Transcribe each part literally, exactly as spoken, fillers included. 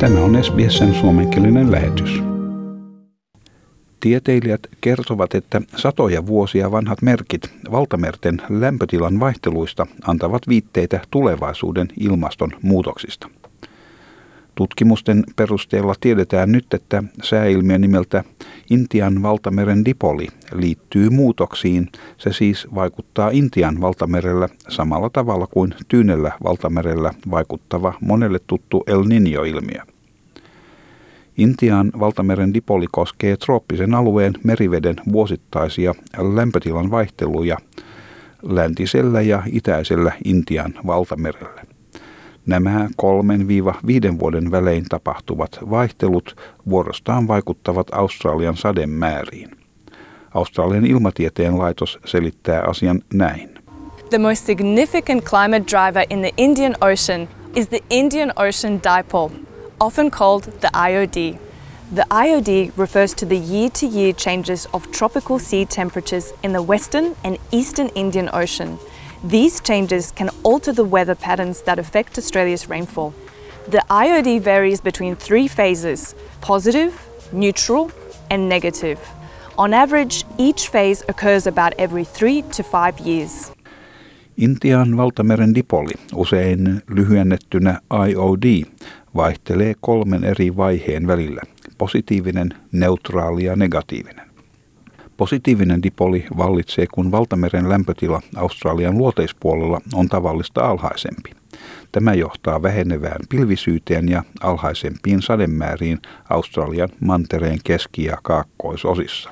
Tämä on S B S:n suomenkielinen lähetys. Tieteilijät kertovat, että satoja vuosia vanhat merkit valtamerten lämpötilan vaihteluista antavat viitteitä tulevaisuuden ilmastonmuutoksista. Tutkimusten perusteella tiedetään nyt, että sääilmiö nimeltä Intian valtameren dipoli liittyy muutoksiin. Se siis vaikuttaa Intian valtamerellä samalla tavalla kuin Tyynellä valtamerellä vaikuttava monelle tuttu El Niño-ilmiö. Intian valtameren dipoli koskee trooppisen alueen meriveden vuosittaisia lämpötilan vaihteluja läntisellä ja itäisellä Intian valtamerellä. Nämä kolmen viiva viiden vuoden välein tapahtuvat vaihtelut vuorostaan vaikuttavat Australian sademääriin. Australian ilmatieteen laitos selittää asian näin. The most significant climate driver in the Indian Ocean is the Indian Ocean dipole, often called the I O D. The I O D refers to the year-to-year changes of tropical sea temperatures in the western and eastern Indian Ocean. These changes can alter the weather patterns that affect Australia's rainfall. The I O D varies between three phases: positive, neutral, and negative. On average, each phase occurs about every three to five years. Intian valtameren dipoli, usein lyhennettynä I O D, vaihtelee kolmen eri vaiheen välillä: positiivinen, neutraali ja negatiivinen. Positiivinen dipoli vallitsee, kun valtameren lämpötila Australian luoteispuolella on tavallista alhaisempi. Tämä johtaa vähenevään pilvisyyteen ja alhaisempiin sademääriin Australian mantereen keski- ja kaakkoisosissa.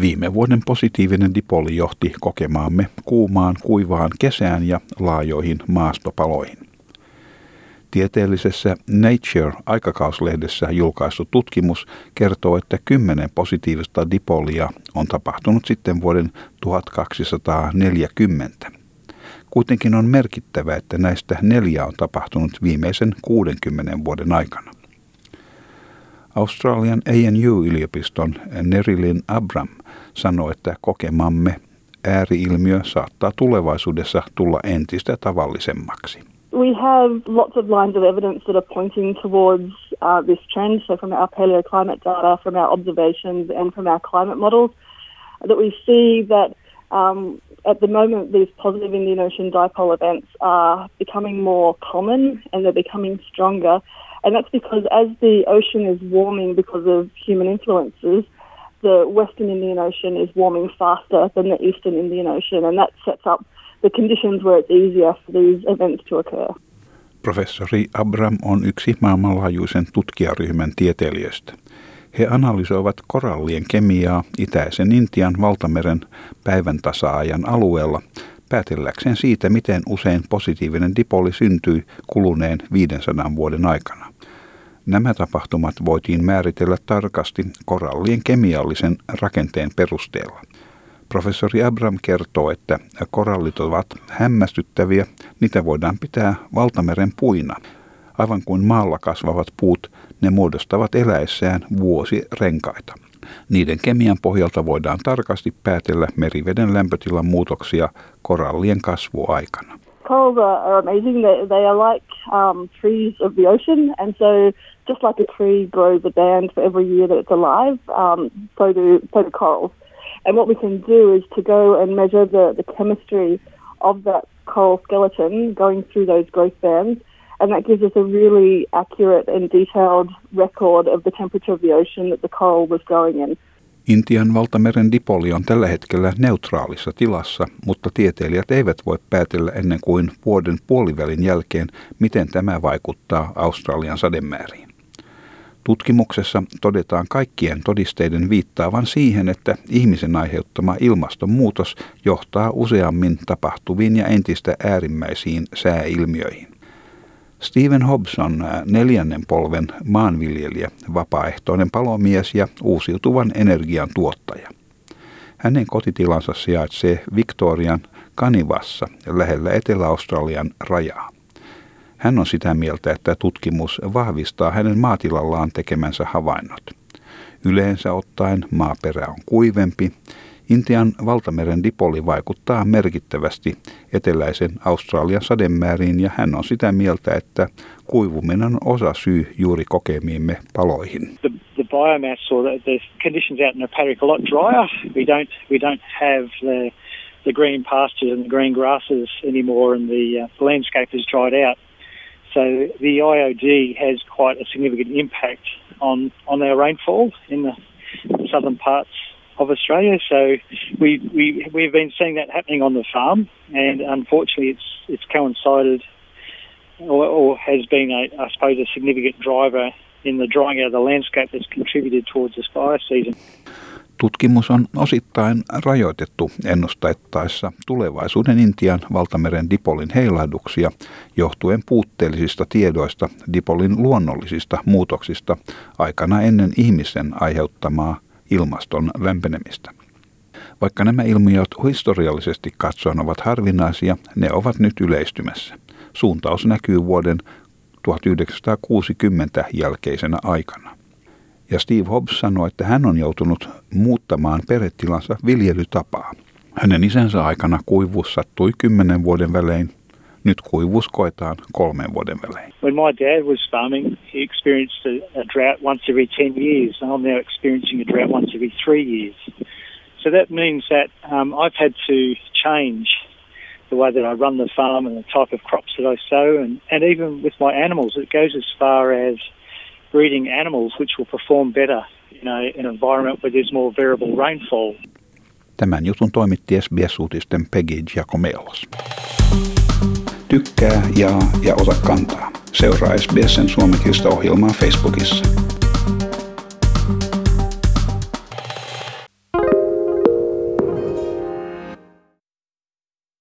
Viime vuoden positiivinen dipoli johti kokemaamme kuumaan, kuivaan kesään ja laajoihin maastopaloihin. Tieteellisessä Nature-aikakauslehdessä julkaistu tutkimus kertoo, että kymmenen positiivista dipolia on tapahtunut sitten vuoden tuhatkaksisataaneljäkymmentä. Kuitenkin on merkittävää, että näistä neljä on tapahtunut viimeisen kuudenkymmenen vuoden aikana. Australian A N U-yliopiston Nerilyn Abram sanoi, että kokemamme ääriilmiö saattaa tulevaisuudessa tulla entistä tavallisemmaksi. We have lots of lines of evidence that are pointing towards uh, this trend, so from our paleoclimate data, from our observations and from our climate models, that we see that um, at the moment these positive Indian Ocean dipole events are becoming more common and they're becoming stronger, and that's because as the ocean is warming because of human influences, the Western Indian Ocean is warming faster than the Eastern Indian Ocean, and that sets up the conditions where it's easier for these events to occur. Professori Abram on yksi maailmanlaajuisen tutkijaryhmän tieteilijöistä. He analysoivat korallien kemiaa itäisen Intian valtameren päivän tasa-ajan alueella päätelläkseen siitä, miten usein positiivinen dipoli syntyi kuluneen viidensadan vuoden aikana. Nämä tapahtumat voitiin määritellä tarkasti korallien kemiallisen rakenteen perusteella. Professori Abram kertoo, että korallit ovat hämmästyttäviä, niitä voidaan pitää valtameren puina. Aivan kuin maalla kasvavat puut, ne muodostavat eläessään vuosirenkaita. Niiden kemian pohjalta voidaan tarkasti päätellä meriveden lämpötilan muutoksia korallien kasvuaikana. Corals are amazing. They are like um, trees of the ocean, and so just like a tree grows a band for every year that it's alive, um, so do, so do corals. And what we can do is to go and measure the, the chemistry of that coral skeleton going through those growth bands, and that gives us a really accurate and detailed record of the temperature of the ocean that the coral was growing in. Intian valtameren dipoli on tällä hetkellä neutraalissa tilassa, mutta tieteilijät eivät voi päätellä ennen kuin vuoden puolivälin jälkeen, miten tämä vaikuttaa Australian sademääriin. Tutkimuksessa todetaan kaikkien todisteiden viittaavan siihen, että ihmisen aiheuttama ilmastonmuutos johtaa useammin tapahtuviin ja entistä äärimmäisiin sääilmiöihin. Stephen Hobbs on neljännen polven maanviljelijä, vapaaehtoinen palomies ja uusiutuvan energian tuottaja. Hänen kotitilansa sijaitsee Victorian Kanivassa lähellä Etelä-Australian rajaa. Hän on sitä mieltä, että tutkimus vahvistaa hänen maatilallaan tekemänsä havainnot. Yleensä ottaen maaperä on kuivempi, Intian valtameren dipoli vaikuttaa merkittävästi eteläisen Australian sademääriin ja hän on sitä mieltä, että kuivuminen on osa syy juuri kokemiimme paloihin. The, the biomass or the, the conditions out in the paddock a lot drier. We don't we don't have the the green pastures and the green grasses anymore and the, uh, the landscape has dried out. So the I O D has quite a significant impact on on our rainfall in the southern parts of Australia. So we we we've been seeing that happening on the farm, and unfortunately it's it's coincided or, or has been a, I suppose a significant driver in the drying out of the landscape that's contributed towards this fire season. Tutkimus on osittain rajoitettu ennustettaessa tulevaisuuden Intian valtameren dipolin heilahduksia johtuen puutteellisista tiedoista dipolin luonnollisista muutoksista aikana ennen ihmisen aiheuttamaa ilmaston lämpenemistä. Vaikka nämä ilmiöt historiallisesti katsoen ovat harvinaisia, ne ovat nyt yleistymässä. Suuntaus näkyy vuoden tuhatyhdeksänsataakuusikymmentä jälkeisenä aikana. Ja Steve Hobbs sanoi, että hän on joutunut muuttamaan perhetilansa viljelytapaa. Hänen isänsä aikana kuivuus sattui kymmenen vuoden välein. Nyt kuivuus koetaan kolmen vuoden välein. When my dad was farming, he experienced a, a drought once every ten years. I'm now experiencing a drought once every three years. So that means that um, I've had to change the way that I run the farm and the type of crops that I sow. And, and even with my animals, it goes as far as breeding animals which will perform better in an environment where there's more variable rainfall. Tämän jutun toimitti S B S-uutisten Peggy Giacomellos. Tykkää, jaa ja ota kantaa. Seuraa S B S:n suomenkielistä ohjelmaa Facebookissa.